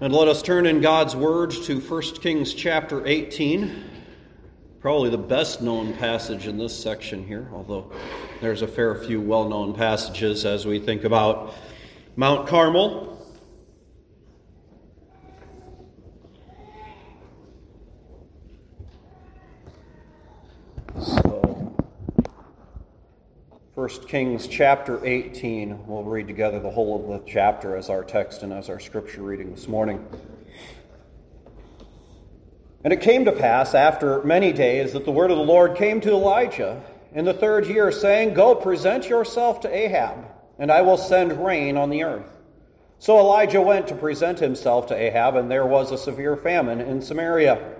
And let us turn in God's Word to 1 Kings chapter 18, probably the best known passage in this section here, although there's a fair few well-known passages as we think about Mount Carmel. So, 1 Kings chapter 18, we'll read together the whole of the chapter as our text and as our scripture reading this morning. And it came to pass after many days that the word of the Lord came to Elijah in the third year, saying, Go, present yourself to Ahab, and I will send rain on the earth. So Elijah went to present himself to Ahab, and there was a severe famine in Samaria.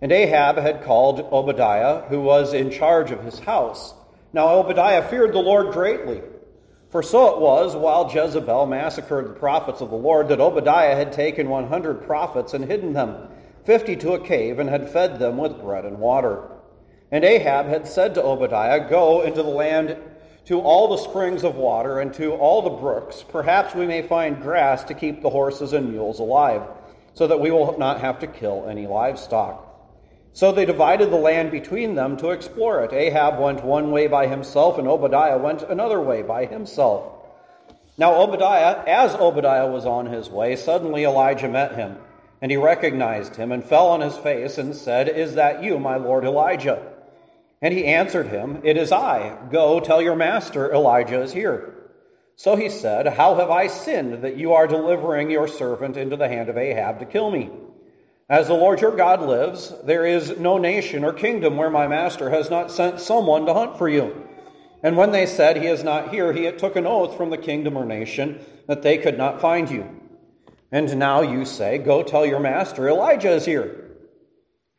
And Ahab had called Obadiah, who was in charge of his house. Now Obadiah feared the Lord greatly. For so it was, while Jezebel massacred the prophets of the Lord, that Obadiah had taken 100 prophets and hidden them, 50 to a cave, and had fed them with bread and water. And Ahab had said to Obadiah, Go into the land to all the springs of water and to all the brooks. Perhaps we may find grass to keep the horses and mules alive, so that we will not have to kill any livestock. So they divided the land between them to explore it. Ahab went one way by himself, and Obadiah went another way by himself. Now Obadiah, as Obadiah was on his way, suddenly Elijah met him. And he recognized him and fell on his face and said, Is that you, my lord Elijah? And he answered him, It is I. Go, tell your master, Elijah is here. So he said, How have I sinned that you are delivering your servant into the hand of Ahab to kill me? As the Lord your God lives, there is no nation or kingdom where my master has not sent someone to hunt for you. And when they said, He is not here, he took an oath from the kingdom or nation that they could not find you. And now you say, Go tell your master, Elijah is here.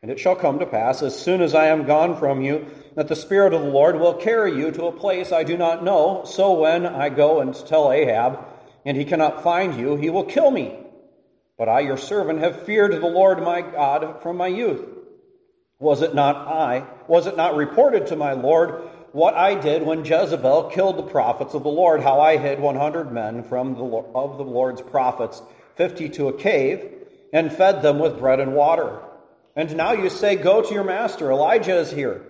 And it shall come to pass, as soon as I am gone from you, that the Spirit of the Lord will carry you to a place I do not know. So when I go and tell Ahab, and he cannot find you, he will kill me. But I, your servant, have feared the Lord my God from my youth. Was it not reported to my Lord what I did when Jezebel killed the prophets of the Lord, how I hid 100 men of the Lord's prophets, 50 to a cave, and fed them with bread and water. And now you say, Go to your master, Elijah is here.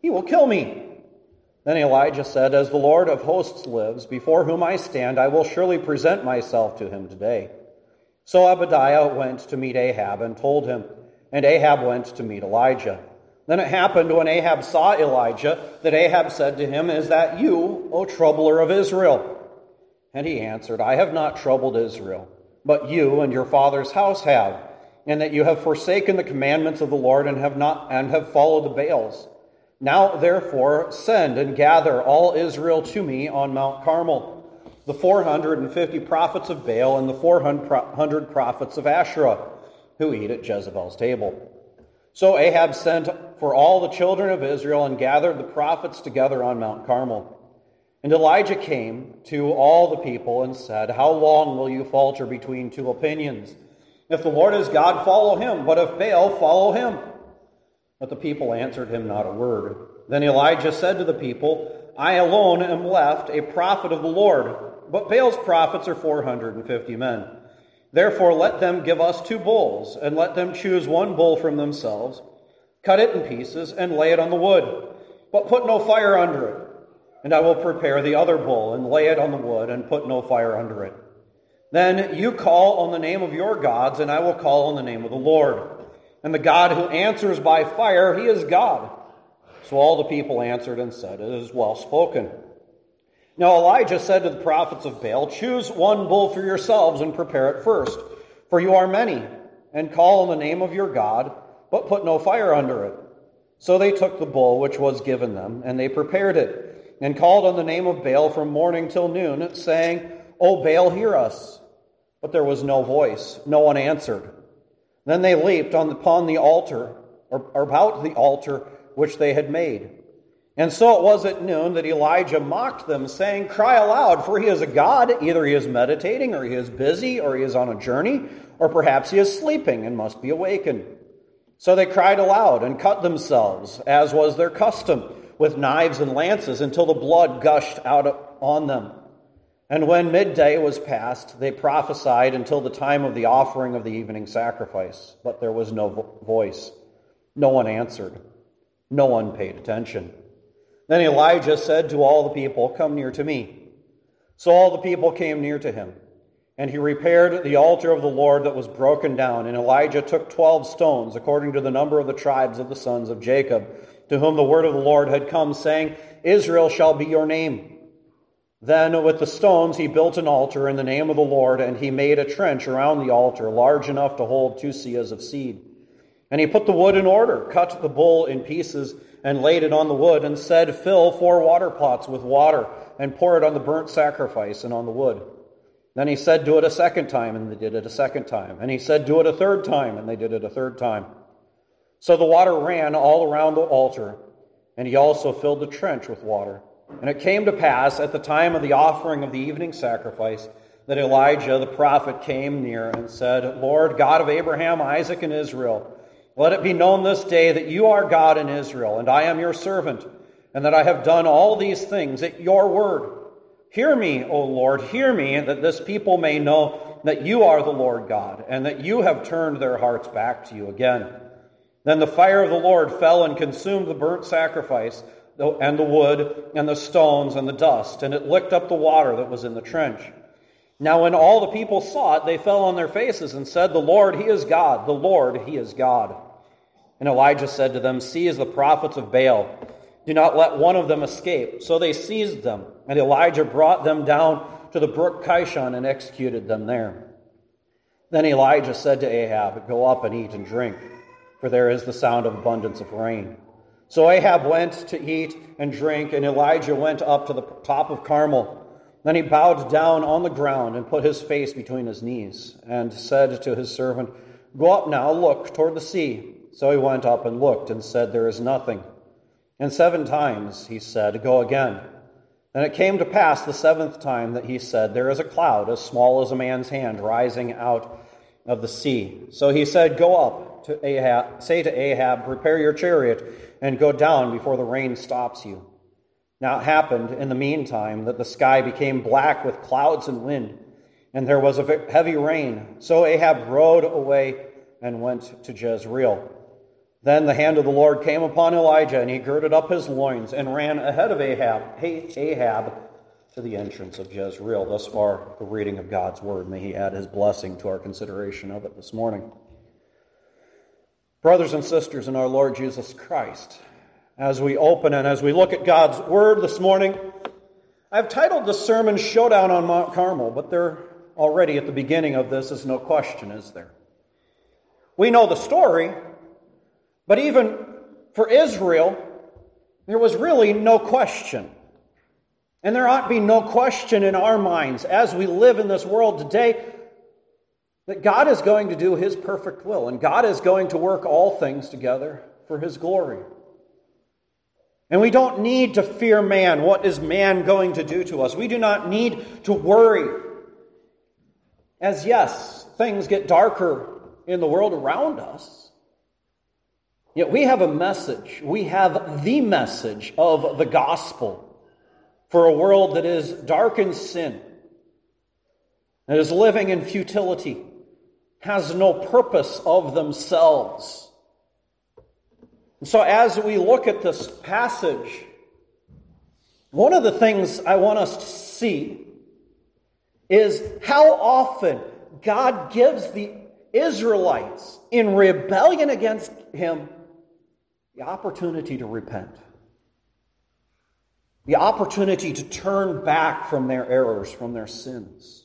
He will kill me. Then Elijah said, As the Lord of hosts lives, before whom I stand, I will surely present myself to him today. So Obadiah went to meet Ahab and told him, and Ahab went to meet Elijah. Then it happened when Ahab saw Elijah, that Ahab said to him, Is that you, O troubler of Israel? And he answered, I have not troubled Israel, but you and your father's house have, and that you have forsaken the commandments of the Lord and have followed the Baals. Now therefore send and gather all Israel to me on Mount Carmel, the 450 prophets of Baal and the 400 prophets of Asherah, who eat at Jezebel's table. So Ahab sent for all the children of Israel and gathered the prophets together on Mount Carmel. And Elijah came to all the people and said, How long will you falter between two opinions? If the Lord is God, follow him, but if Baal, follow him. But the people answered him not a word. Then Elijah said to the people, I alone am left, a prophet of the Lord, but Baal's prophets are 450 men. Therefore let them give us 2 bulls, and let them choose one bull from themselves, cut it in pieces, and lay it on the wood, but put no fire under it. And I will prepare the other bull and lay it on the wood and put no fire under it. Then you call on the name of your gods, and I will call on the name of the Lord. And the God who answers by fire, he is God. So all the people answered and said, It is well spoken. Now Elijah said to the prophets of Baal, Choose one bull for yourselves and prepare it first, for you are many, and call on the name of your God, but put no fire under it. So they took the bull which was given them, and they prepared it, and called on the name of Baal from morning till noon, saying, O Baal, hear us. But there was no voice, no one answered. Then they leaped upon the altar, or about the altar which they had made. And so it was at noon that Elijah mocked them, saying, Cry aloud, for he is a god. Either he is meditating, or he is busy, or he is on a journey, or perhaps he is sleeping and must be awakened. So they cried aloud and cut themselves, as was their custom, with knives and lances, until the blood gushed out on them. And when midday was past, they prophesied until the time of the offering of the evening sacrifice. But there was no voice. No one answered. No one paid attention. Then Elijah said to all the people, "Come near to me." So all the people came near to him. And he repaired the altar of the Lord that was broken down. And Elijah took 12 stones, according to the number of the tribes of the sons of Jacob, to whom the word of the Lord had come, saying, "Israel shall be your name." Then with the stones he built an altar in the name of the Lord, and he made a trench around the altar, large enough to hold 2 seahs of seed. And he put the wood in order, cut the bull in pieces, and laid it on the wood, and said, "Fill 4 water pots with water, and pour it on the burnt sacrifice and on the wood." Then he said, "Do it a second time," and they did it a second time. And he said, "Do it a third time," and they did it a third time. So the water ran all around the altar, and he also filled the trench with water. And it came to pass at the time of the offering of the evening sacrifice that Elijah the prophet came near and said, "Lord, God of Abraham, Isaac, and Israel, let it be known this day that you are God in Israel, and I am your servant, and that I have done all these things at your word. Hear me, O Lord, hear me, that this people may know that you are the Lord God, and that you have turned their hearts back to you again." Then the fire of the Lord fell and consumed the burnt sacrifice and the wood, and the stones, and the dust, and it licked up the water that was in the trench. Now when all the people saw it, they fell on their faces and said, "The Lord, he is God, the Lord, he is God." And Elijah said to them, "Seize the prophets of Baal. Do not let one of them escape." So they seized them, and Elijah brought them down to the brook Kishon and executed them there. Then Elijah said to Ahab, "Go up and eat and drink, for there is the sound of abundance of rain." So Ahab went to eat and drink, and Elijah went up to the top of Carmel. Then he bowed down on the ground and put his face between his knees and said to his servant, "Go up now, look toward the sea." So he went up and looked and said, "There is nothing." And 7 times he said, "Go again." And it came to pass the 7th time that he said, "There is a cloud as small as a man's hand rising out of the sea." So he said, "Go up. Say to Ahab, prepare your chariot and go down before the rain stops you." Now it happened in the meantime that the sky became black with clouds and wind, and there was a heavy rain. So Ahab rode away and went to Jezreel. Then the hand of the Lord came upon Elijah, and he girded up his loins and ran ahead of Ahab to the entrance of Jezreel. Thus far, the reading of God's word. May he add his blessing to our consideration of it this morning. Brothers and sisters in our Lord Jesus Christ, as we open and as we look at God's Word this morning, I've titled this sermon Showdown on Mount Carmel, but there already at the beginning of this is no question, is there? We know the story, but even for Israel, there was really no question. And there ought to be no question in our minds as we live in this world today that God is going to do His perfect will, and God is going to work all things together for His glory. And we don't need to fear man. What is man going to do to us? We do not need to worry. As yes, things get darker in the world around us, yet we have a message. We have the message of the gospel for a world that is dark in sin, that is living in futility, has no purpose of themselves. And so as we look at this passage, one of the things I want us to see is how often God gives the Israelites in rebellion against Him the opportunity to repent, the opportunity to turn back from their errors, from their sins.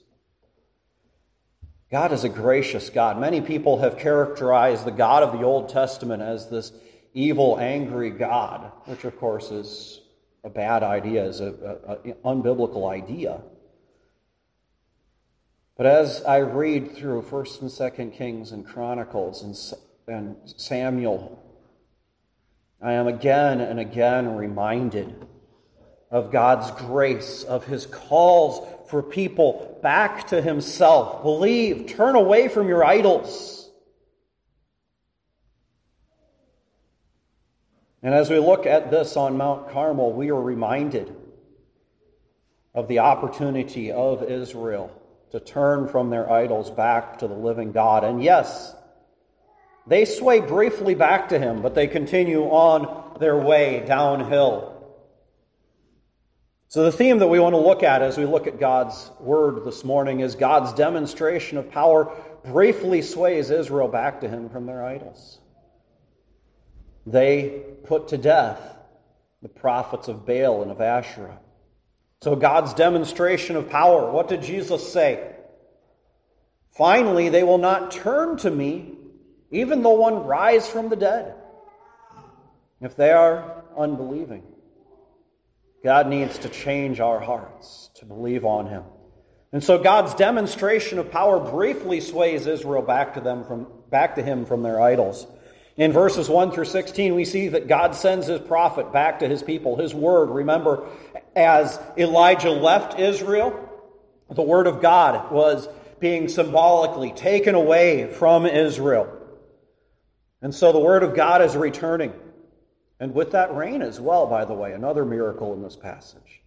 God is a gracious God. Many people have characterized the God of the Old Testament as this evil, angry God, which of course is a bad idea, is an unbiblical idea. But as I read through 1st and 2nd Kings and Chronicles and Samuel, I am again and again reminded of God's grace, of His calls for people back to Himself. Believe, turn away from your idols. And as we look at this on Mount Carmel, we are reminded of the opportunity of Israel to turn from their idols back to the living God. And yes, they sway briefly back to him, but they continue on their way downhill. So the theme that we want to look at as we look at God's word this morning is God's demonstration of power briefly sways Israel back to him from their idols. They put to death the prophets of Baal and of Asherah. So God's demonstration of power. What did Jesus say? Finally, they will not turn to me, even though one rise from the dead, if they are unbelieving. God needs to change our hearts to believe on him. And so God's demonstration of power briefly sways Israel back to him from their idols. In verses 1 through 16, we see that God sends his prophet back to his people, his word. Remember, as Elijah left Israel, the word of God was being symbolically taken away from Israel. And so the word of God is returning. And with that rain as well, by the way, another miracle in this passage.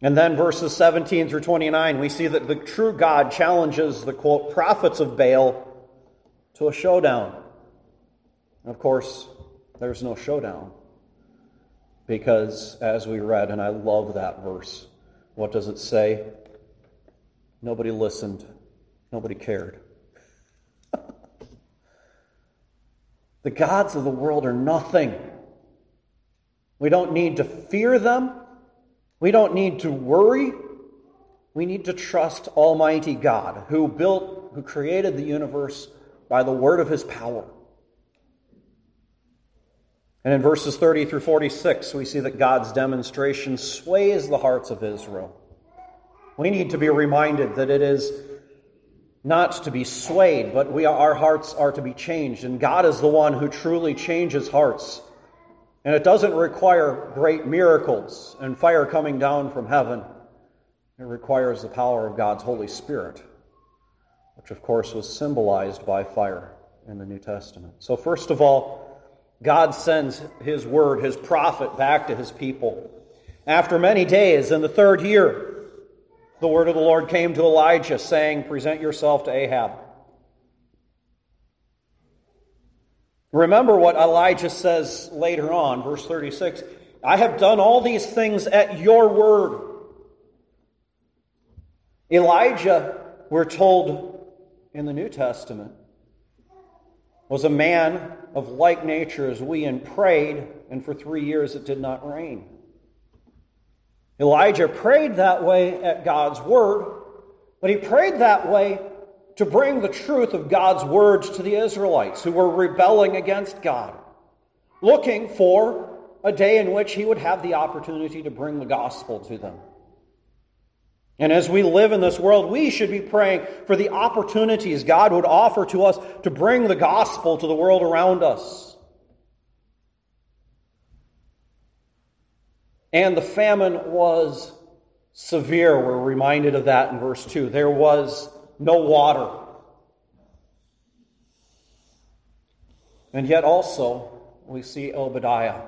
And then verses 17 through 29, we see that the true God challenges the, quote, prophets of Baal to a showdown. And of course, there's no showdown. Because as we read, and I love that verse, what does it say? Nobody listened. Nobody cared. The gods of the world are nothing. We don't need to fear them. We don't need to worry. We need to trust Almighty God, who created the universe by the word of his power. And in verses 30 through 46, we see that God's demonstration sways the hearts of Israel. We need to be reminded that it is not to be swayed, but our hearts are to be changed. And God is the one who truly changes hearts. And it doesn't require great miracles and fire coming down from heaven. It requires the power of God's Holy Spirit, which of course was symbolized by fire in the New Testament. So first of all, God sends his word, his prophet, back to his people. After many days, in the third year, the word of the Lord came to Elijah, saying, "Present yourself to Ahab." Remember what Elijah says later on, verse 36, "I have done all these things at your word." Elijah, we're told in the New Testament, was a man of like nature as we and prayed, and for 3 years it did not rain. Elijah prayed that way at God's word, but he prayed that way to bring the truth of God's words to the Israelites who were rebelling against God, looking for a day in which he would have the opportunity to bring the gospel to them. And as we live in this world, we should be praying for the opportunities God would offer to us to bring the gospel to the world around us. And the famine was severe. We're reminded of that in verse 2. There was no water. And yet also, we see Obadiah.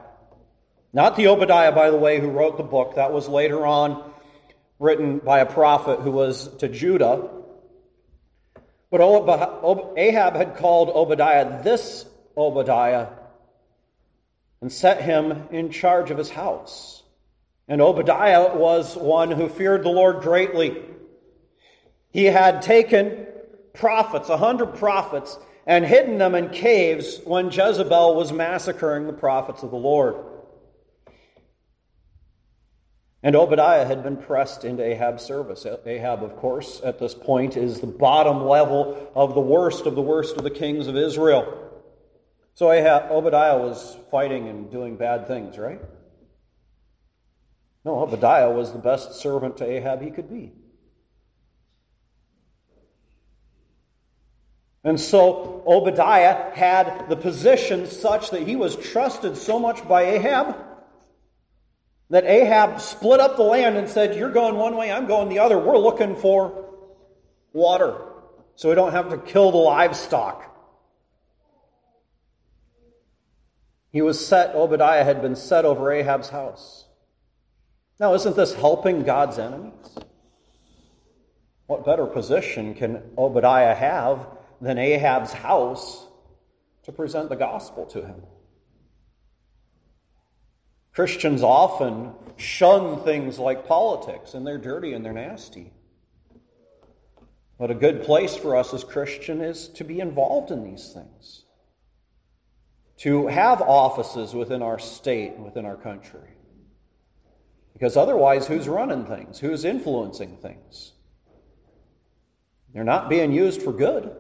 Not the Obadiah, by the way, who wrote the book. That was later on written by a prophet who was to Judah. But Ahab had called Obadiah this Obadiah and set him in charge of his house. And Obadiah was one who feared the Lord greatly. He had taken prophets, 100 prophets, and hidden them in caves when Jezebel was massacring the prophets of the Lord. And Obadiah had been pressed into Ahab's service. Ahab, of course, at this point is the bottom level of the worst of the kings of Israel. So Obadiah was fighting and doing bad things, right? No, Obadiah was the best servant to Ahab he could be. And so Obadiah had the position such that he was trusted so much by Ahab that Ahab split up the land and said, "You're going one way, I'm going the other. We're looking for water so we don't have to kill the livestock." Obadiah had been set over Ahab's house. Now, isn't this helping God's enemies? What better position can Obadiah have than Ahab's house to present the gospel to him? Christians often shun things like politics, and they're dirty and they're nasty. But a good place for us as Christians is to be involved in these things, to have offices within our state and within our country. Because otherwise, who's running things? Who's influencing things? They're not being used for good.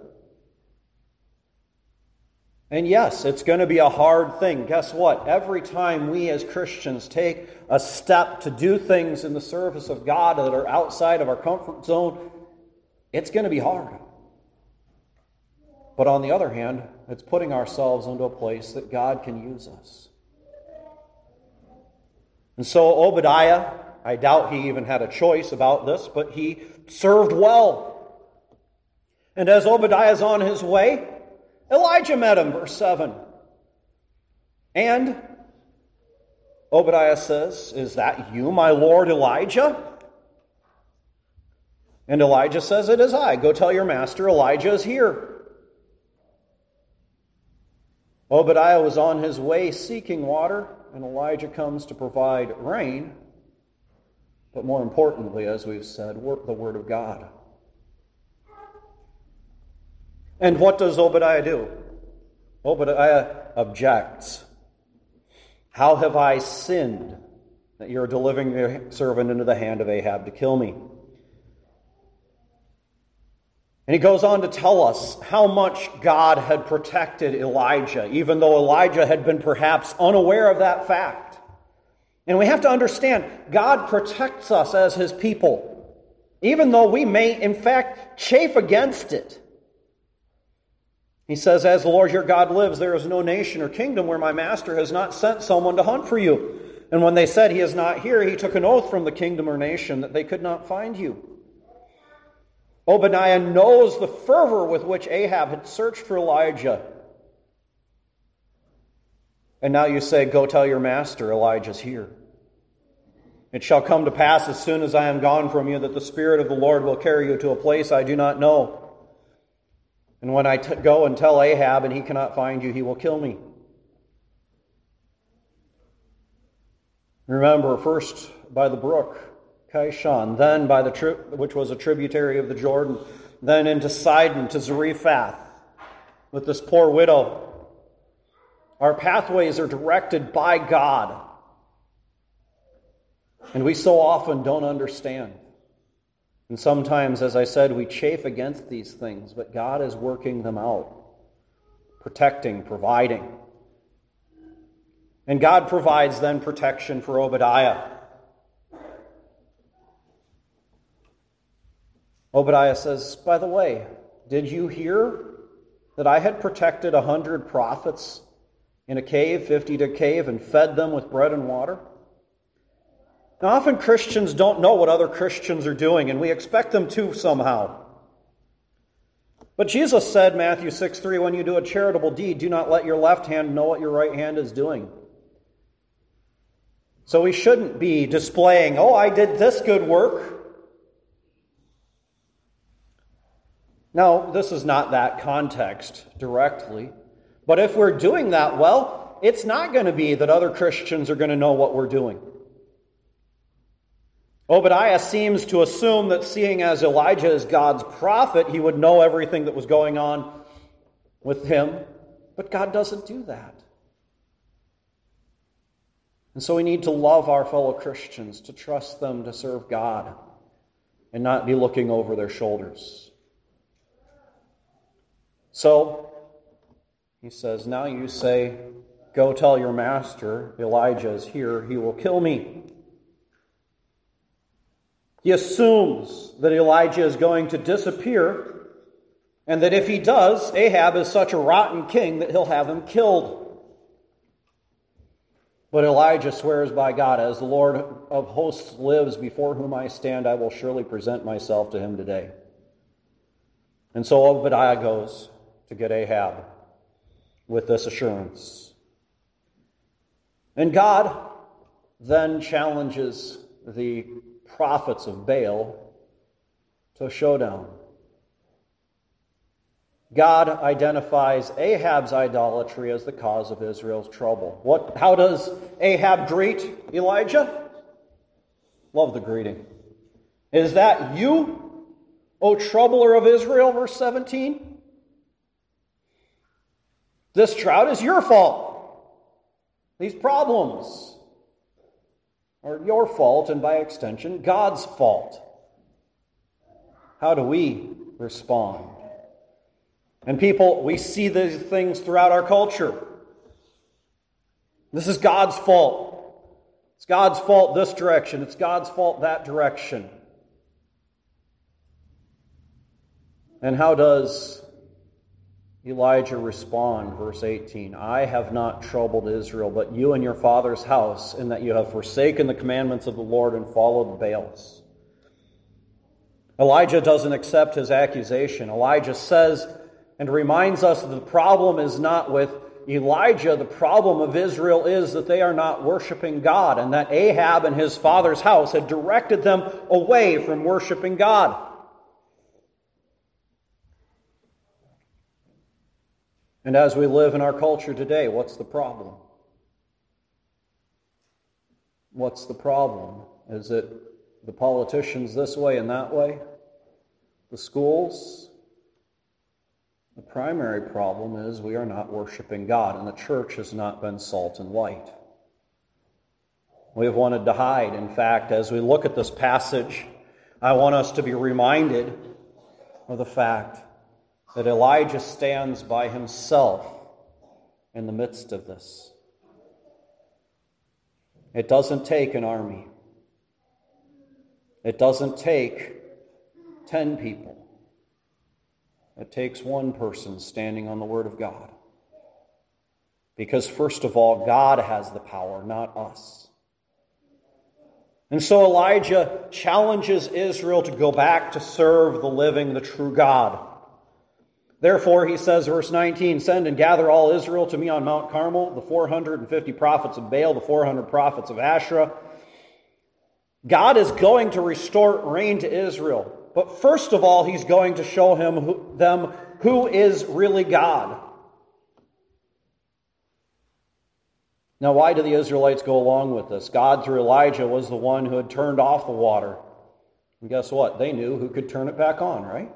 And yes, it's going to be a hard thing. Guess what? Every time we as Christians take a step to do things in the service of God that are outside of our comfort zone, it's going to be hard. But on the other hand, it's putting ourselves into a place that God can use us. And so Obadiah, I doubt he even had a choice about this, but he served well. And as Obadiah's on his way, Elijah met him, verse 7. And Obadiah says, "Is that you, my lord Elijah?" And Elijah says, "It is I. Go tell your master, Elijah is here." Obadiah was on his way seeking water, and Elijah comes to provide rain, but more importantly, as we've said, the word of God. And what does Obadiah do? Obadiah objects. "How have I sinned that you're delivering your servant into the hand of Ahab to kill me?" And he goes on to tell us how much God had protected Elijah, even though Elijah had been perhaps unaware of that fact. And we have to understand, God protects us as his people, even though we may, in fact, chafe against it. He says, "As the Lord your God lives, there is no nation or kingdom where my master has not sent someone to hunt for you. And when they said he is not here, he took an oath from the kingdom or nation that they could not find you." Obadiah knows the fervor with which Ahab had searched for Elijah. And now you say, "Go tell your master, Elijah's here. It shall come to pass as soon as I am gone from you that the Spirit of the Lord will carry you to a place I do not know. And when I go and tell Ahab and he cannot find you, he will kill me." Remember, first by the brook Kishon, then by the which was a tributary of the Jordan, then into Sidon, to Zarephath, with this poor widow. Our pathways are directed by God. And we so often don't understand. And sometimes, as I said, we chafe against these things, but God is working them out, protecting, providing. And God provides then protection for Obadiah. Obadiah says, "By the way, did you hear that I had protected 100 prophets in a cave, 50 in a cave, and fed them with bread and water?" Now, often Christians don't know what other Christians are doing, and we expect them to somehow. But Jesus said, Matthew 6:3, "When you do a charitable deed, do not let your left hand know what your right hand is doing." So we shouldn't be displaying, "Oh, I did this good work." Now, this is not that context directly, but if we're doing that well, it's not going to be that other Christians are going to know what we're doing. Obadiah seems to assume that seeing as Elijah is God's prophet, he would know everything that was going on with him. But God doesn't do that. And so we need to love our fellow Christians, to trust them to serve God, and not be looking over their shoulders. So, he says, "Now you say, 'Go tell your master, Elijah is here, he will kill me.'" He assumes that Elijah is going to disappear, and that if he does, Ahab is such a rotten king that he'll have him killed. But Elijah swears by God, "As the Lord of hosts lives, before whom I stand, I will surely present myself to him today." And so Obadiah goes to get Ahab with this assurance. And God then challenges the prophets of Baal to a showdown. God identifies Ahab's idolatry as the cause of Israel's trouble. How does Ahab greet Elijah? Love the greeting. Is that you, O troubler of Israel, verse 17? This drought is your fault. These problems are your fault, and by extension, God's fault. How do we respond? And people, we see these things throughout our culture. This is God's fault. It's God's fault this direction. It's God's fault that direction. And how does Elijah respond? Verse 18, I have not troubled Israel, but you and your father's house, in that you have forsaken the commandments of the Lord and followed Baals. Elijah doesn't accept his accusation. Elijah says, and reminds us that the problem is not with Elijah. The problem of Israel is that they are not worshiping God, and that Ahab and his father's house had directed them away from worshiping God. And as we live in our culture today, what's the problem? What's the problem? Is it the politicians this way and that way? The schools? The primary problem is we are not worshiping God, and the church has not been salt and light. We have wanted to hide. In fact, as we look at this passage, I want us to be reminded of the fact that Elijah stands by himself in the midst of this. It doesn't take an army. It doesn't take 10 people. It takes one person standing on the Word of God. Because first of all, God has the power, not us. And so Elijah challenges Israel to go back to serve the living, the true God. Therefore, he says, verse 19, send and gather all Israel to me on Mount Carmel, the 450 prophets of Baal, the 400 prophets of Asherah. God is going to restore rain to Israel. But first of all, he's going to show them who is really God. Now, why do the Israelites go along with this? God, through Elijah, was the one who had turned off the water. And guess what? They knew who could turn it back on, right?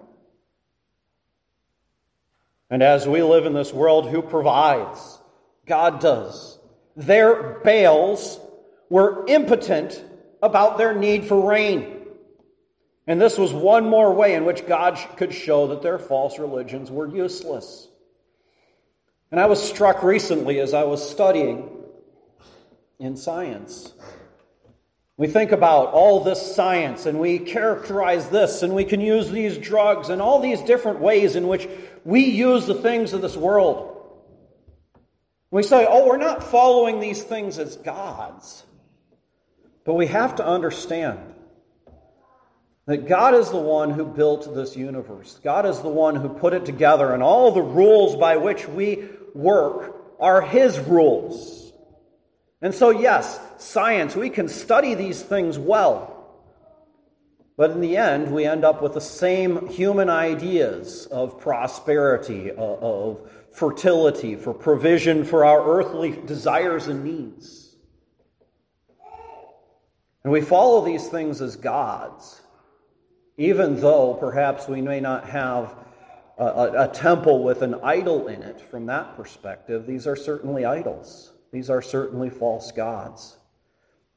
And as we live in this world, who provides? God does. Their Baals were impotent about their need for rain. And this was one more way in which God could show that their false religions were useless. And I was struck recently as I was studying in science. We think about all this science, and we characterize this, and we can use these drugs, and all these different ways in which we use the things of this world. We say, oh, we're not following these things as gods. But we have to understand that God is the one who built this universe. God is the one who put it together, and all the rules by which we work are His rules. And so, yes, science, we can study these things well, but in the end, we end up with the same human ideas of prosperity, of fertility, for provision for our earthly desires and needs. And we follow these things as gods, even though perhaps we may not have a temple with an idol in it. From that perspective, these are certainly idols. These are certainly false gods.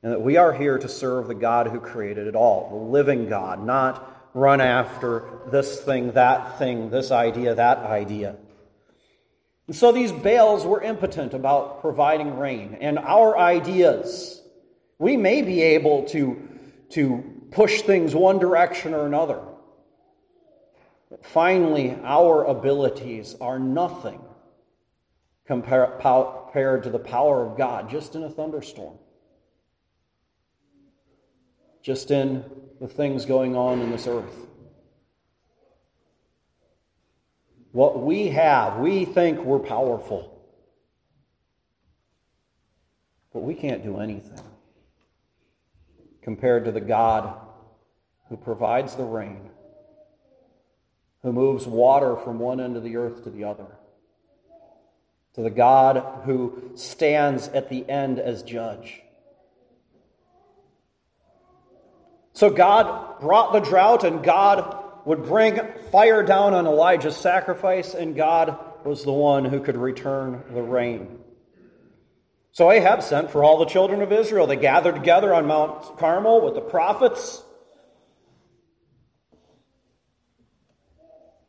And that we are here to serve the God who created it all, the living God, not run after this thing, that thing, this idea, that idea. And so these Baals were impotent about providing rain. And our ideas, we may be able to push things one direction or another. But finally, our abilities are nothing compared to the power of God, just in a thunderstorm. Just in the things going on in this earth. What we have, we think we're powerful. But we can't do anything. compared to the God who provides the rain, who moves water from one end of the earth to the other, to the God who stands at the end as judge. So God brought the drought, and God would bring fire down on Elijah's sacrifice, and God was the one who could return the rain. So Ahab sent for all the children of Israel. They gathered together on Mount Carmel with the prophets.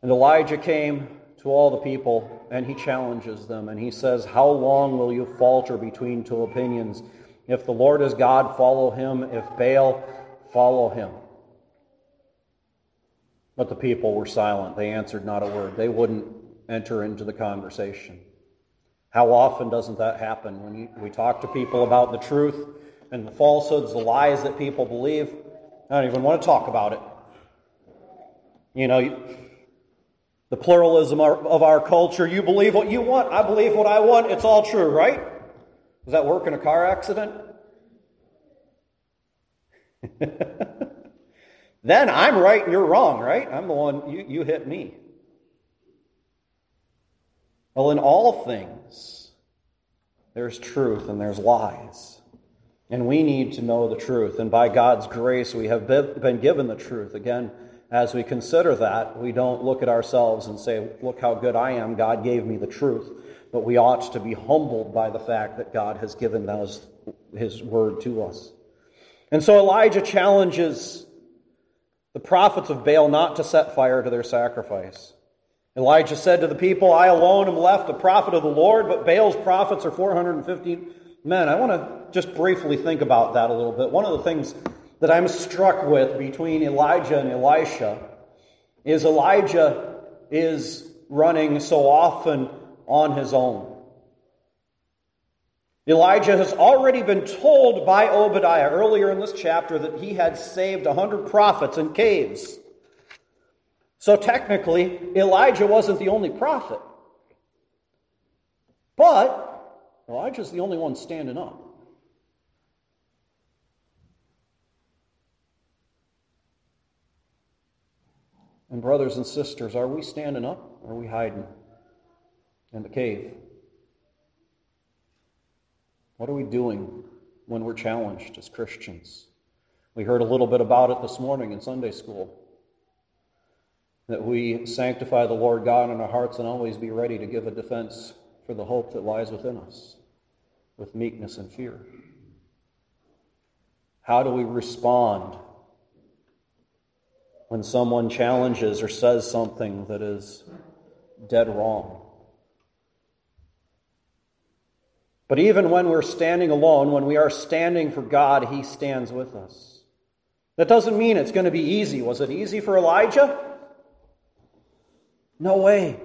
And Elijah came to all the people, and he challenges them, and he says, "How long will you falter between two opinions? If the Lord is God, follow him. If Baal, follow him." But the people were silent. They answered not a word. They wouldn't enter into the conversation. How often doesn't that happen? When we talk to people about the truth and the falsehoods, the lies that people believe, I don't even want to talk about it. You know, the pluralism of our culture, you believe what you want, I believe what I want, it's all true, right? Does that work in a car accident? Then I'm right and you're wrong, right? I'm the one, you hit me. Well, in all things, there's truth and there's lies. And we need to know the truth. And by God's grace, we have been given the truth. Again, as we consider that, we don't look at ourselves and say, look how good I am, God gave me the truth. But we ought to be humbled by the fact that God has given us His word to us. And so Elijah challenges the prophets of Baal not to set fire to their sacrifice. Elijah said to the people, "I alone am left, a prophet of the Lord, but Baal's prophets are 450 men." I want to just briefly think about that a little bit. One of the things that I'm struck with between Elijah and Elisha is Elijah is running so often on his own. Elijah has already been told by Obadiah earlier in this chapter that he had saved 100 prophets in caves. So technically, Elijah wasn't the only prophet. But Elijah's the only one standing up. And brothers and sisters, are we standing up or are we hiding in the cave? What are we doing when we're challenged as Christians? We heard a little bit about it this morning in Sunday school, that we sanctify the Lord God in our hearts and always be ready to give a defense for the hope that lies within us, with meekness and fear. How do we respond when someone challenges or says something that is dead wrong? But even when we're standing alone, when we are standing for God, He stands with us. That doesn't mean it's going to be easy. Was it easy for Elijah? No way.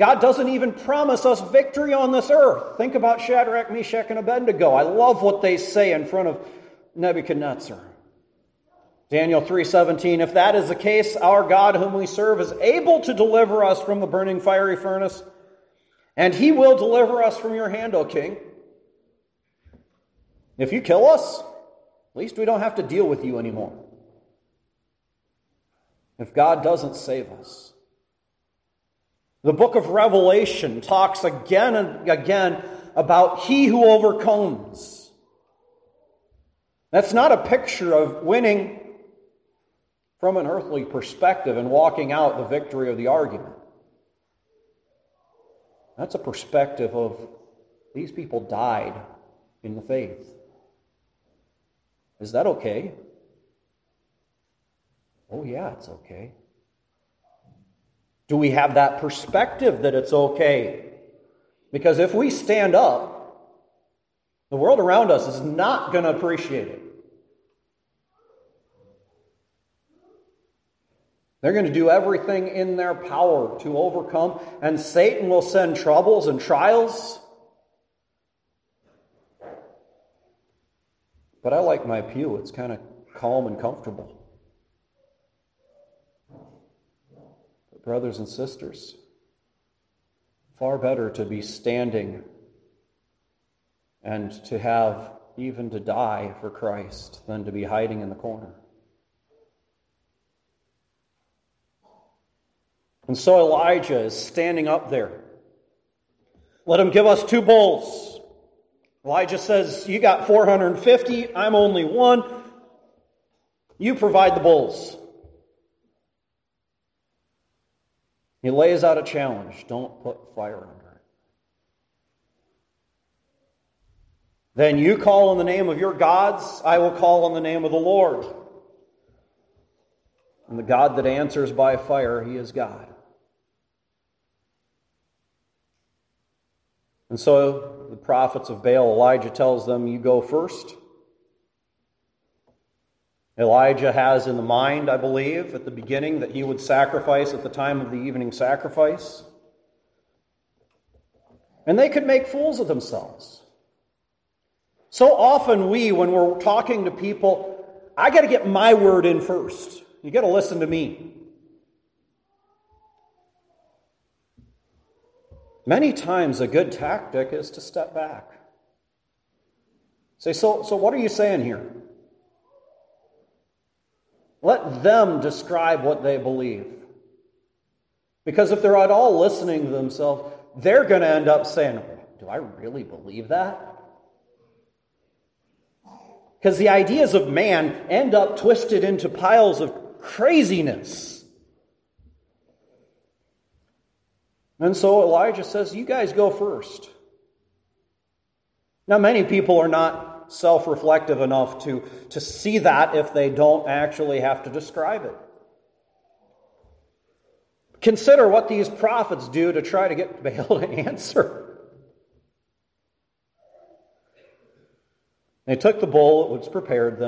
God doesn't even promise us victory on this earth. Think about Shadrach, Meshach, and Abednego. I love what they say in front of Nebuchadnezzar. Daniel 3:17, "If that is the case, our God whom we serve is able to deliver us from the burning fiery furnace, and He will deliver us from your hand, O king. If you kill us, at least we don't have to deal with you anymore." If God doesn't save us. The book of Revelation talks again and again about he who overcomes. That's not a picture of winning from an earthly perspective and walking out the victory of the argument. That's a perspective of these people died in the faith. Is that okay? Oh yeah, it's okay. Do we have that perspective that it's okay? Because if we stand up, the world around us is not going to appreciate it. They're going to do everything in their power to overcome, and Satan will send troubles and trials. But I like my pew. It's kind of calm and comfortable. Brothers and sisters, far better to be standing and to have even to die for Christ than to be hiding in the corner. And so Elijah is standing up there. Let him give us 2 bulls. Elijah says, you got 450, I'm only 1. You provide the bulls. He lays out a challenge. Don't put fire under it. Then you call on the name of your gods, I will call on the name of the Lord. And the God that answers by fire, he is God. And so the prophets of Baal, Elijah tells them, you go first. Elijah has in the mind, I believe, at the beginning that he would sacrifice at the time of the evening sacrifice. And they could make fools of themselves. So often we, when we're talking to people, I got to get my word in first. You got to listen to me. Many times a good tactic is to step back. Say, so what are you saying here? Let them describe what they believe. Because if they're at all listening to themselves, they're going to end up saying, do I really believe that? Because the ideas of man end up twisted into piles of craziness. And so Elijah says, you guys go first. Now, many people are not self-reflective enough to see that if they don't actually have to describe it. Consider what these prophets do to try to get Baal to answer. They took the bull that was prepared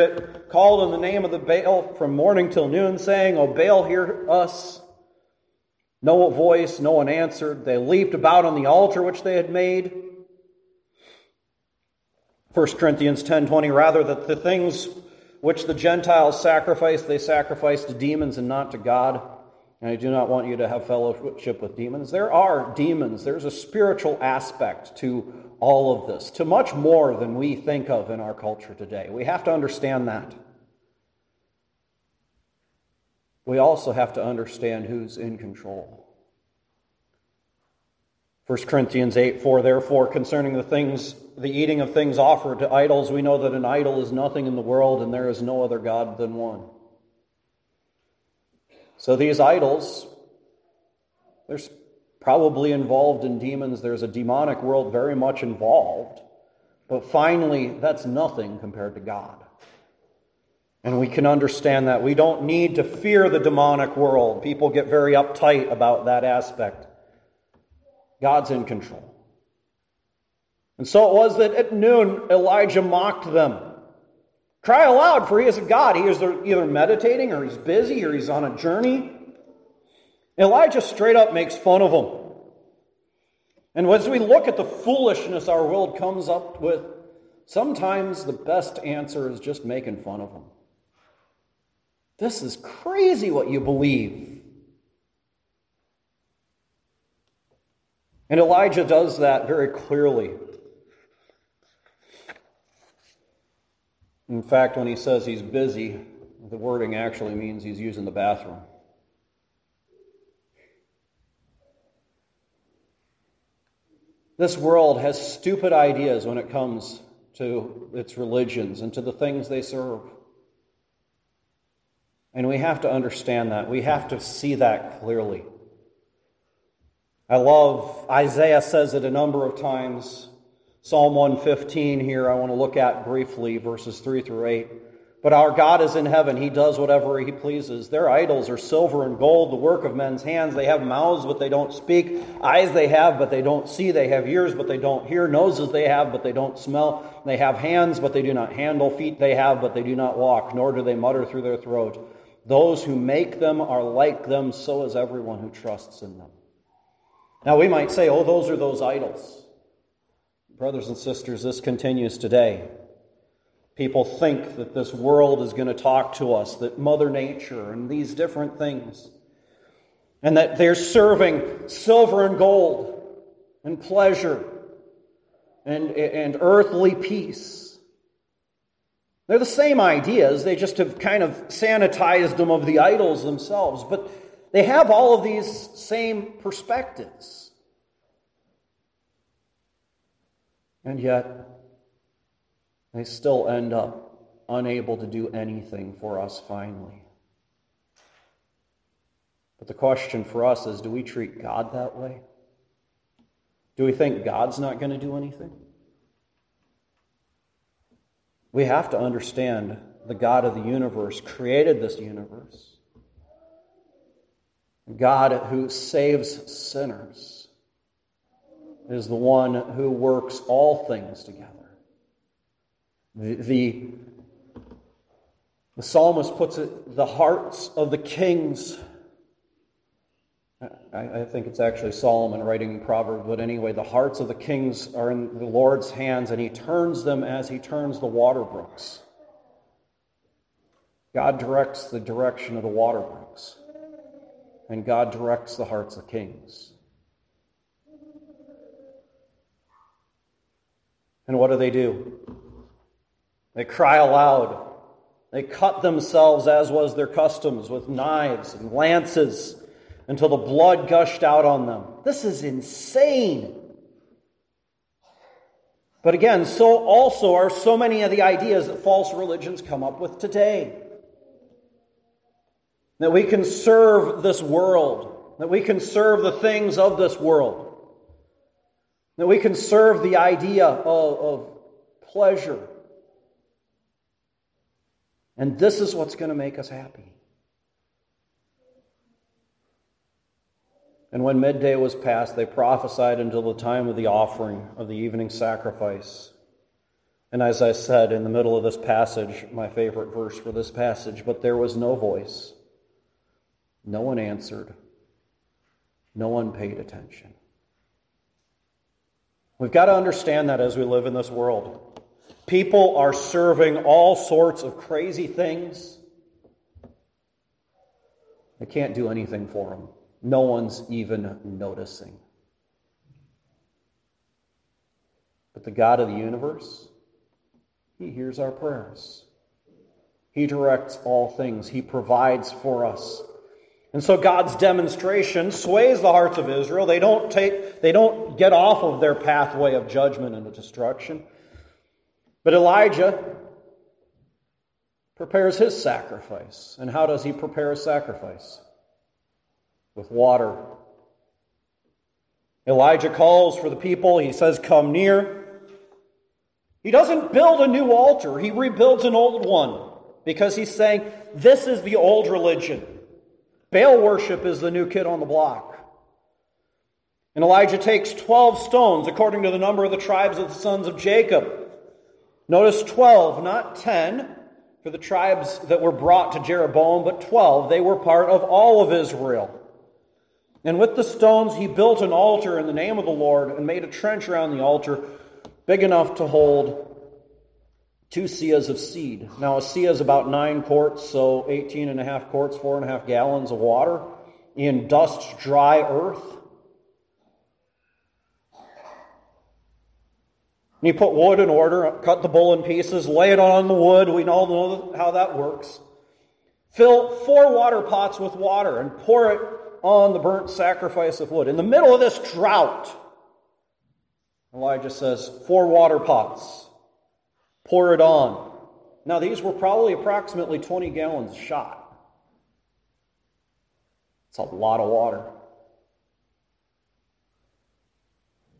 it, called on the name of the Baal from morning till noon, saying, O Baal, hear us. No voice, no one answered. They leaped about on the altar which they had made. 1 Corinthians 10:20, rather that the things which the Gentiles sacrifice, they sacrifice to demons and not to God. And I do not want you to have fellowship with demons. There are demons. There's a spiritual aspect to all of this, to much more than we think of in our culture today. We have to understand that. We also have to understand who's in control. 1 Corinthians 8:4, therefore, concerning the eating of things offered to idols, we know that an idol is nothing in the world, and there is no other God than one. So these idols, they're probably involved in demons. There's a demonic world very much involved. But finally, that's nothing compared to God. And we can understand that. We don't need to fear the demonic world. People get very uptight about that aspect. God's in control. And so it was that at noon, Elijah mocked them. Cry aloud, for he is a God. He is either meditating, or he's busy, or he's on a journey. Elijah straight up makes fun of them. And as we look at the foolishness our world comes up with, sometimes the best answer is just making fun of them. This is crazy what you believe. And Elijah does that very clearly. In fact, when he says he's busy, the wording actually means he's using the bathroom. This world has stupid ideas when it comes to its religions and to the things they serve. And we have to understand that. We have to see that clearly. I love, Isaiah says it a number of times. Psalm 115 here I want to look at briefly, verses 3 through 8. But our God is in heaven. He does whatever he pleases. Their idols are silver and gold, the work of men's hands. They have mouths, but they don't speak. Eyes they have, but they don't see. They have ears, but they don't hear. Noses they have, but they don't smell. They have hands, but they do not handle. Feet they have, but they do not walk, nor do they mutter through their throat. Those who make them are like them, so is everyone who trusts in them. Now we might say, oh, those are those idols. Brothers and sisters, this continues today. People think that this world is going to talk to us, that Mother Nature and these different things, and that they're serving silver and gold and pleasure and earthly peace. They're the same ideas. They just have kind of sanitized them of the idols themselves. But they have all of these same perspectives. And yet, they still end up unable to do anything for us finally. But the question for us is, do we treat God that way? Do we think God's not going to do anything? We have to understand the God of the universe created this universe. God who saves sinners is the one who works all things together. The psalmist puts it, the hearts of the kings. I think it's actually Solomon writing Proverbs, but anyway, the hearts of the kings are in the Lord's hands, and he turns them as he turns the water brooks. God directs the direction of the water brooks, and God directs the hearts of kings. And what do? They cry aloud. They cut themselves, as was their customs, with knives and lances until the blood gushed out on them. This is insane. But again, so also are so many of the ideas that false religions come up with today. That we can serve this world. That we can serve the things of this world. That we can serve the idea of pleasure. And this is what's going to make us happy. And when midday was past, they prophesied until the time of the offering of the evening sacrifice. And as I said, in the middle of this passage, my favorite verse for this passage, but there was no voice. No one answered. No one paid attention. We've got to understand that as we live in this world. People are serving all sorts of crazy things. They can't do anything for them. No one's even noticing. But the God of the universe, He hears our prayers. He directs all things. He provides for us. And so God's demonstration sways the hearts of Israel. They don't get off of their pathway of judgment and destruction. But Elijah prepares his sacrifice. And how does he prepare his sacrifice? With water. Elijah calls for the people. He says, come near. He doesn't build a new altar. He rebuilds an old one. Because he's saying, this is the old religion. Baal worship is the new kid on the block. And Elijah takes 12 stones, according to the number of the tribes of the sons of Jacob. Notice 12, not 10, for the tribes that were brought to Jeroboam, but 12. They were part of all of Israel. And with the stones, he built an altar in the name of the Lord and made a trench around the altar big enough to hold 2 seahs of seed. Now, a seah is about 9 quarts, so 18 and a half quarts, 4.5 gallons of water in dust, dry earth. And he put wood in order, cut the bull in pieces, lay it on the wood. We all know how that works. Fill 4 water pots with water and pour it on the burnt sacrifice of wood. In the middle of this drought, Elijah says, 4 water pots. Pour it on. Now these were probably approximately 20 gallons shot. It's a lot of water.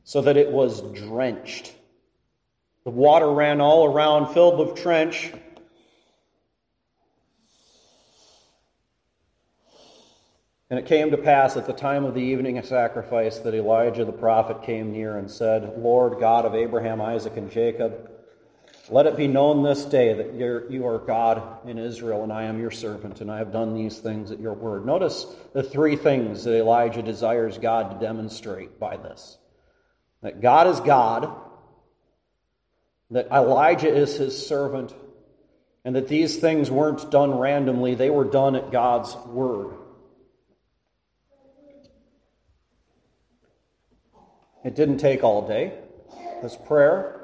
So that it was drenched. The water ran all around, filled with trench. And it came to pass at the time of the evening sacrifice that Elijah the prophet came near and said, Lord God of Abraham, Isaac, and Jacob, let it be known this day that you are God in Israel, and I am your servant, and I have done these things at your word. Notice the 3 things that Elijah desires God to demonstrate by this. That God is God, that Elijah is his servant, and that these things weren't done randomly, they were done at God's word. It didn't take all day. this prayer.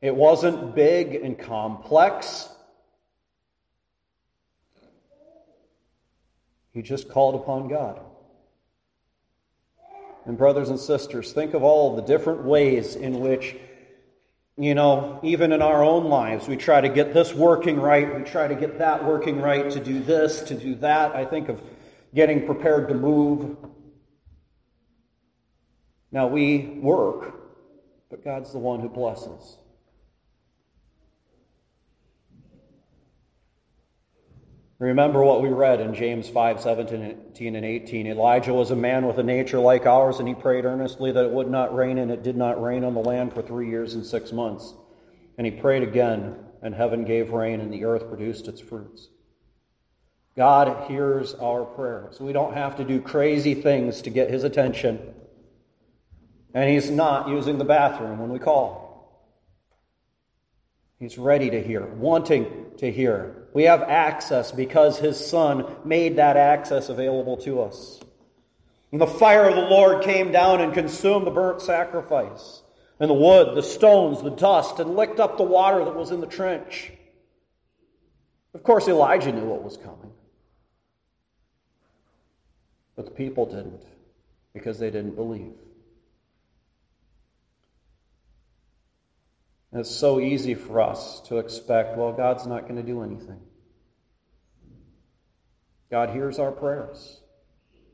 It wasn't big and complex. He just called upon God. And brothers and sisters, think of all the different ways in which, even in our own lives, we try to get this working right, we try to get that working right, to do this, to do that. I think of getting prepared to move. Now we work, but God's the one who blesses. Remember what we read in James 5, 17 and 18. Elijah was a man with a nature like ours, and he prayed earnestly that it would not rain, and it did not rain on the land for 3 years and 6 months. And he prayed again, and heaven gave rain, and the earth produced its fruits. God hears our prayers. We don't have to do crazy things to get his attention. And he's not using the bathroom when we call. He's ready to hear, wanting to hear. We have access because his Son made that access available to us. And the fire of the Lord came down and consumed the burnt sacrifice, and the wood, the stones, the dust, and licked up the water that was in the trench. Of course, Elijah knew what was coming. But the people didn't, because they didn't believe. It's so easy for us to expect, God's not going to do anything. God hears our prayers.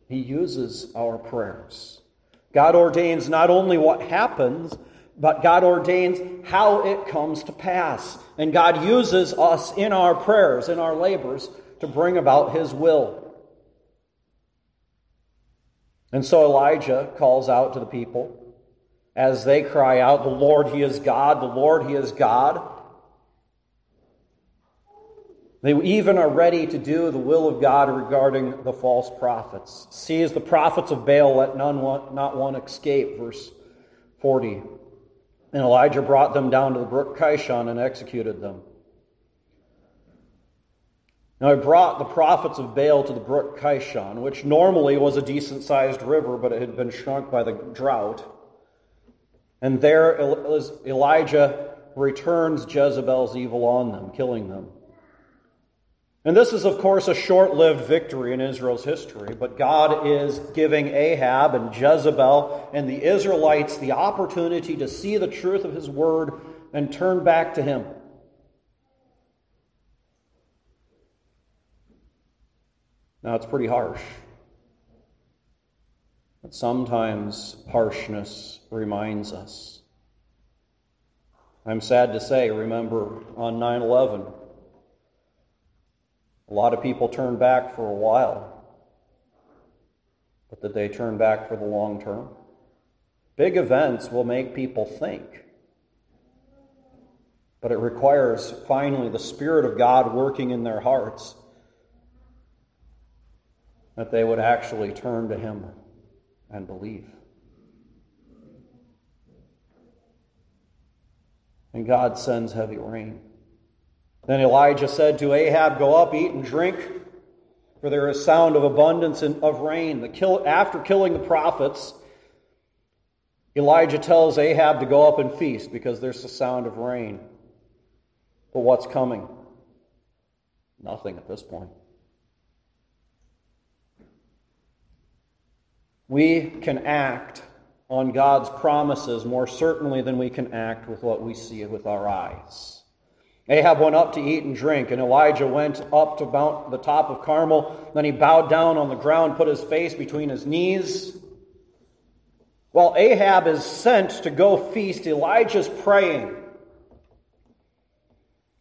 He uses our prayers. God ordains not only what happens, but God ordains how it comes to pass. And God uses us in our prayers, in our labors, to bring about his will. And so Elijah calls out to the people. As they cry out, the Lord, he is God, the Lord, he is God. They even are ready to do the will of God regarding the false prophets. Seize the prophets of Baal, let not one escape, verse 40. And Elijah brought them down to the brook Kishon and executed them. Now he brought the prophets of Baal to the brook Kishon, which normally was a decent-sized river, but it had been shrunk by the drought. And there Elijah returns Jezebel's evil on them, killing them. And this is, of course, a short-lived victory in Israel's history, but God is giving Ahab and Jezebel and the Israelites the opportunity to see the truth of his word and turn back to him. Now, it's pretty harsh. But sometimes harshness reminds us. I'm sad to say, remember on 9/11, a lot of people turned back for a while. But did they turn back for the long term? Big events will make people think. But it requires finally the Spirit of God working in their hearts that they would actually turn to him and believe. And God sends heavy rain. Then Elijah said to Ahab, "Go up, eat and drink, for there is sound of abundance of rain." After killing the prophets, Elijah tells Ahab to go up and feast because there's the sound of rain. But what's coming? Nothing at this point. We can act on God's promises more certainly than we can act with what we see with our eyes. Ahab went up to eat and drink, and Elijah went up to the top of Carmel. Then he bowed down on the ground, put his face between his knees. While Ahab is sent to go feast, Elijah's praying.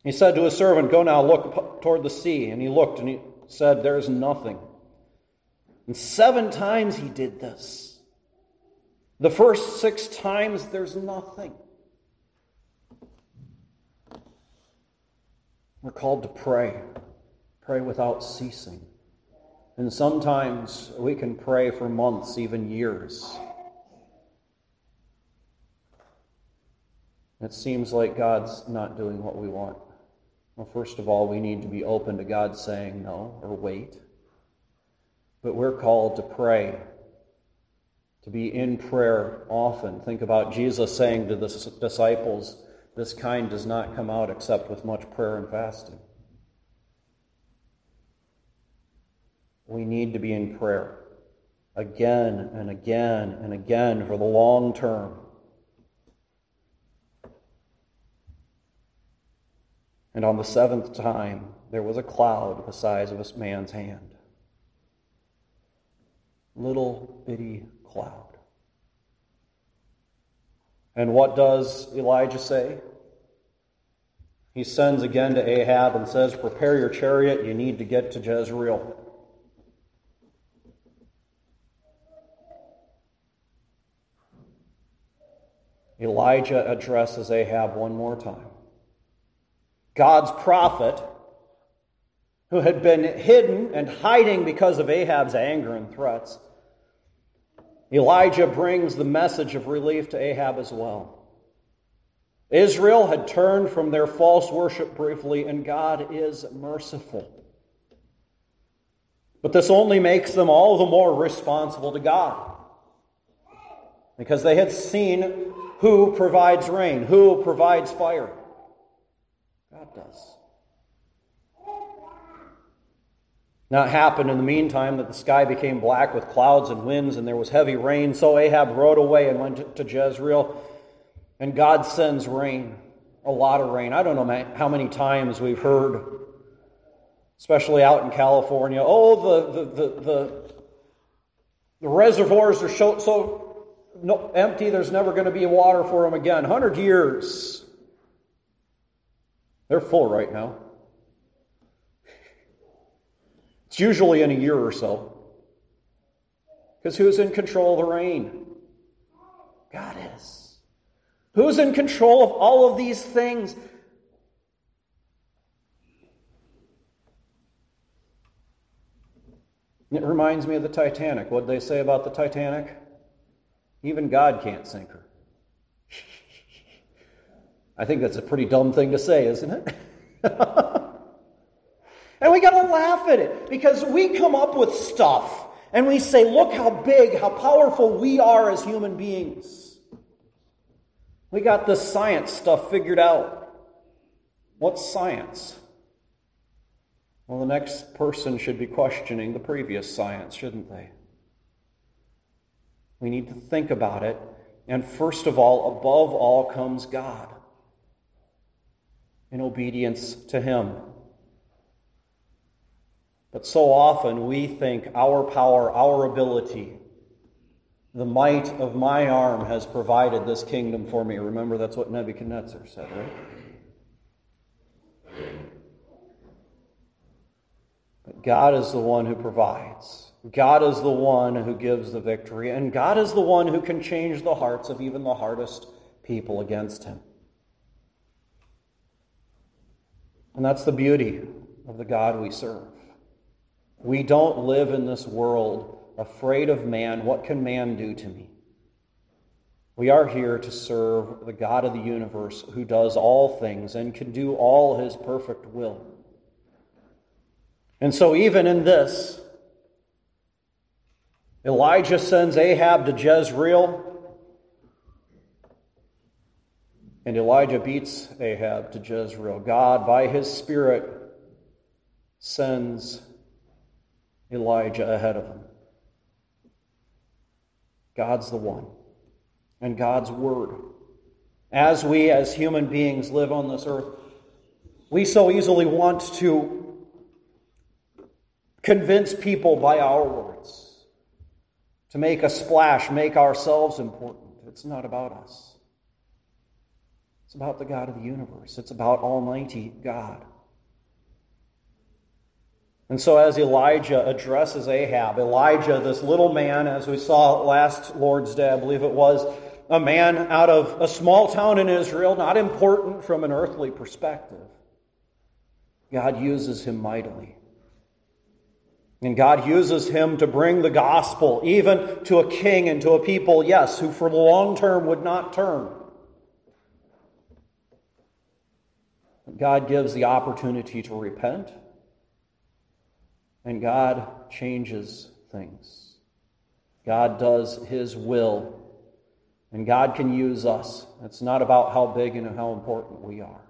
He said to his servant, "Go now, look toward the sea." And he looked and he said, "There is nothing." And 7 times he did this. The first 6 times, there's nothing. We're called to pray. Pray without ceasing. And sometimes we can pray for months, even years. It seems like God's not doing what we want. Well, first of all, we need to be open to God saying no or wait. But we're called to pray to be in prayer often. Think about Jesus saying to the disciples, "This kind does not come out except with much prayer and fasting." We need to be in prayer again and again and again for the long term. And on the seventh time, there was a cloud the size of a man's hand. Little bitty cloud. And what does Elijah say? He sends again to Ahab and says, "Prepare your chariot, you need to get to Jezreel." Elijah addresses Ahab one more time. God's prophet, who had been hidden and hiding because of Ahab's anger and threats, Elijah brings the message of relief to Ahab as well. Israel had turned from their false worship briefly, and God is merciful. But this only makes them all the more responsible to God, because they had seen who provides rain, who provides fire. God does. Not happened in the meantime that the sky became black with clouds and winds, and there was heavy rain. So Ahab rode away and went to Jezreel, and God sends rain, a lot of rain. I don't know how many times we've heard, especially out in California, "Oh, the reservoirs are so empty, there's never going to be water for them again. 100 years. They're full right now." It's usually in a year or so. Because who's in control of the rain? God is. Who's in control of all of these things? It reminds me of the Titanic. What did they say about the Titanic? Even God can't sink her. I think that's a pretty dumb thing to say, isn't it? And we got to laugh at it, because we come up with stuff and we say, look how big, how powerful we are as human beings. We got this science stuff figured out. What's science? Well, the next person should be questioning the previous science, shouldn't they? We need to think about it. And first of all, above all, comes God in obedience to Him. But so often we think our power, our ability, the might of my arm has provided this kingdom for me. Remember, that's what Nebuchadnezzar said, right? But God is the one who provides. God is the one who gives the victory, and God is the one who can change the hearts of even the hardest people against Him. And that's the beauty of the God we serve. We don't live in this world afraid of man. What can man do to me? We are here to serve the God of the universe, who does all things and can do all His perfect will. And so even in this, Elijah sends Ahab to Jezreel, and Elijah beats Ahab to Jezreel. God, by His Spirit, sends Elijah ahead of him. God's the one, and God's Word. As we, as human beings, live on this earth, we so easily want to convince people by our words, to make a splash, make ourselves important. It's not about us. It's about the God of the universe. It's about Almighty God. And so as Elijah addresses Ahab, Elijah, this little man, as we saw last Lord's Day, I believe it was, a man out of a small town in Israel, not important from an earthly perspective. God uses him mightily. And God uses him to bring the gospel even to a king and to a people, yes, who for the long term would not turn. But God gives the opportunity to repent, and God changes things. God does his will. And God can use us. It's not about how big and how important we are.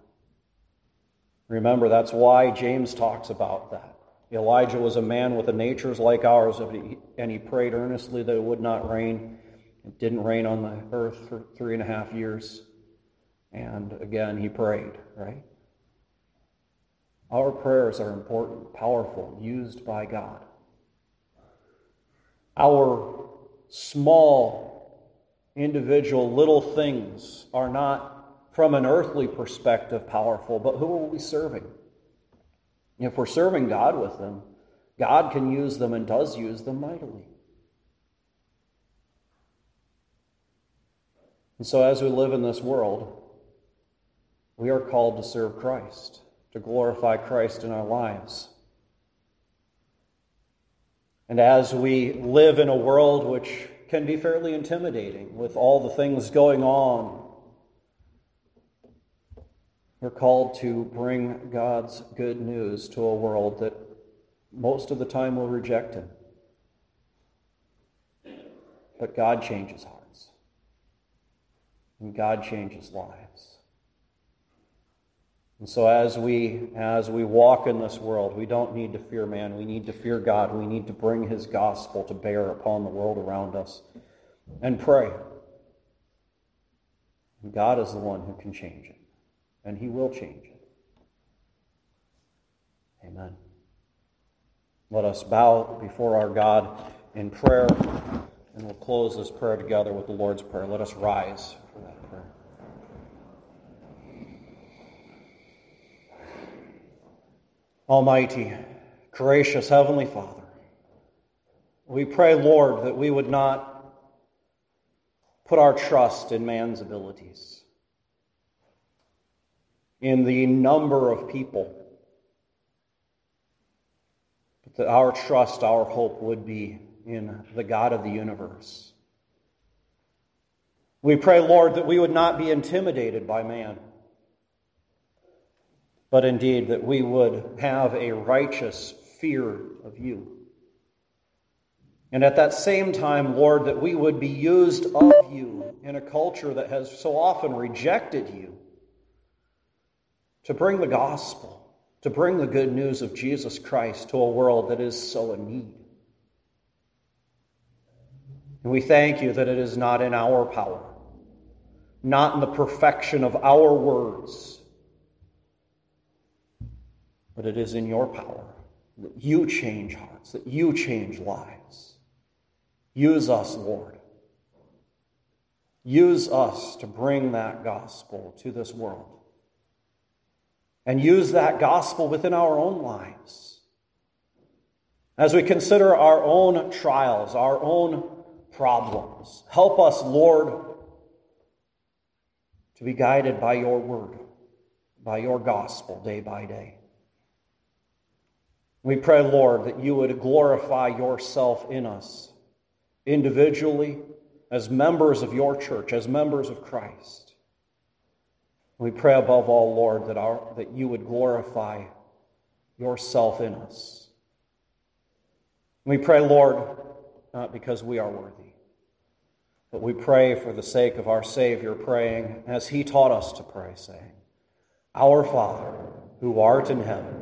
Remember, that's why James talks about that. Elijah was a man with a nature like ours, and he prayed earnestly that it would not rain. It didn't rain on the earth for 3.5 years. And again, he prayed, right? Our prayers are important, powerful, used by God. Our small, individual, little things are not, from an earthly perspective, powerful, but who are we serving? If we're serving God with them, God can use them and does use them mightily. And so as we live in this world, we are called to serve Christ, to glorify Christ in our lives. And as we live in a world which can be fairly intimidating with all the things going on, we're called to bring God's good news to a world that most of the time will reject him. But God changes hearts. And God changes lives. And so as we walk in this world, we don't need to fear man. We need to fear God. We need to bring his gospel to bear upon the world around us and pray. And God is the one who can change it. And he will change it. Amen. Let us bow before our God in prayer, and we'll close this prayer together with the Lord's Prayer. Let us rise for that prayer. Almighty, gracious Heavenly Father, we pray, Lord, that we would not put our trust in man's abilities, in the number of people, but that our trust, our hope would be in the God of the universe. We pray, Lord, that we would not be intimidated by man, but indeed that we would have a righteous fear of you. And at that same time, Lord, that we would be used of you in a culture that has so often rejected you, to bring the gospel, to bring the good news of Jesus Christ to a world that is so in need. And we thank you that it is not in our power, not in the perfection of our words, but it is in your power, that you change hearts, that you change lives. Use us, Lord. Use us to bring that gospel to this world. And use that gospel within our own lives. As we consider our own trials, our own problems, help us, Lord, to be guided by your word, by your gospel day by day. We pray, Lord, that you would glorify yourself in us, individually, as members of your church, as members of Christ. We pray above all, Lord, that you would glorify yourself in us. We pray, Lord, not because we are worthy, but we pray for the sake of our Savior, praying as he taught us to pray, saying, Our Father, who art in heaven,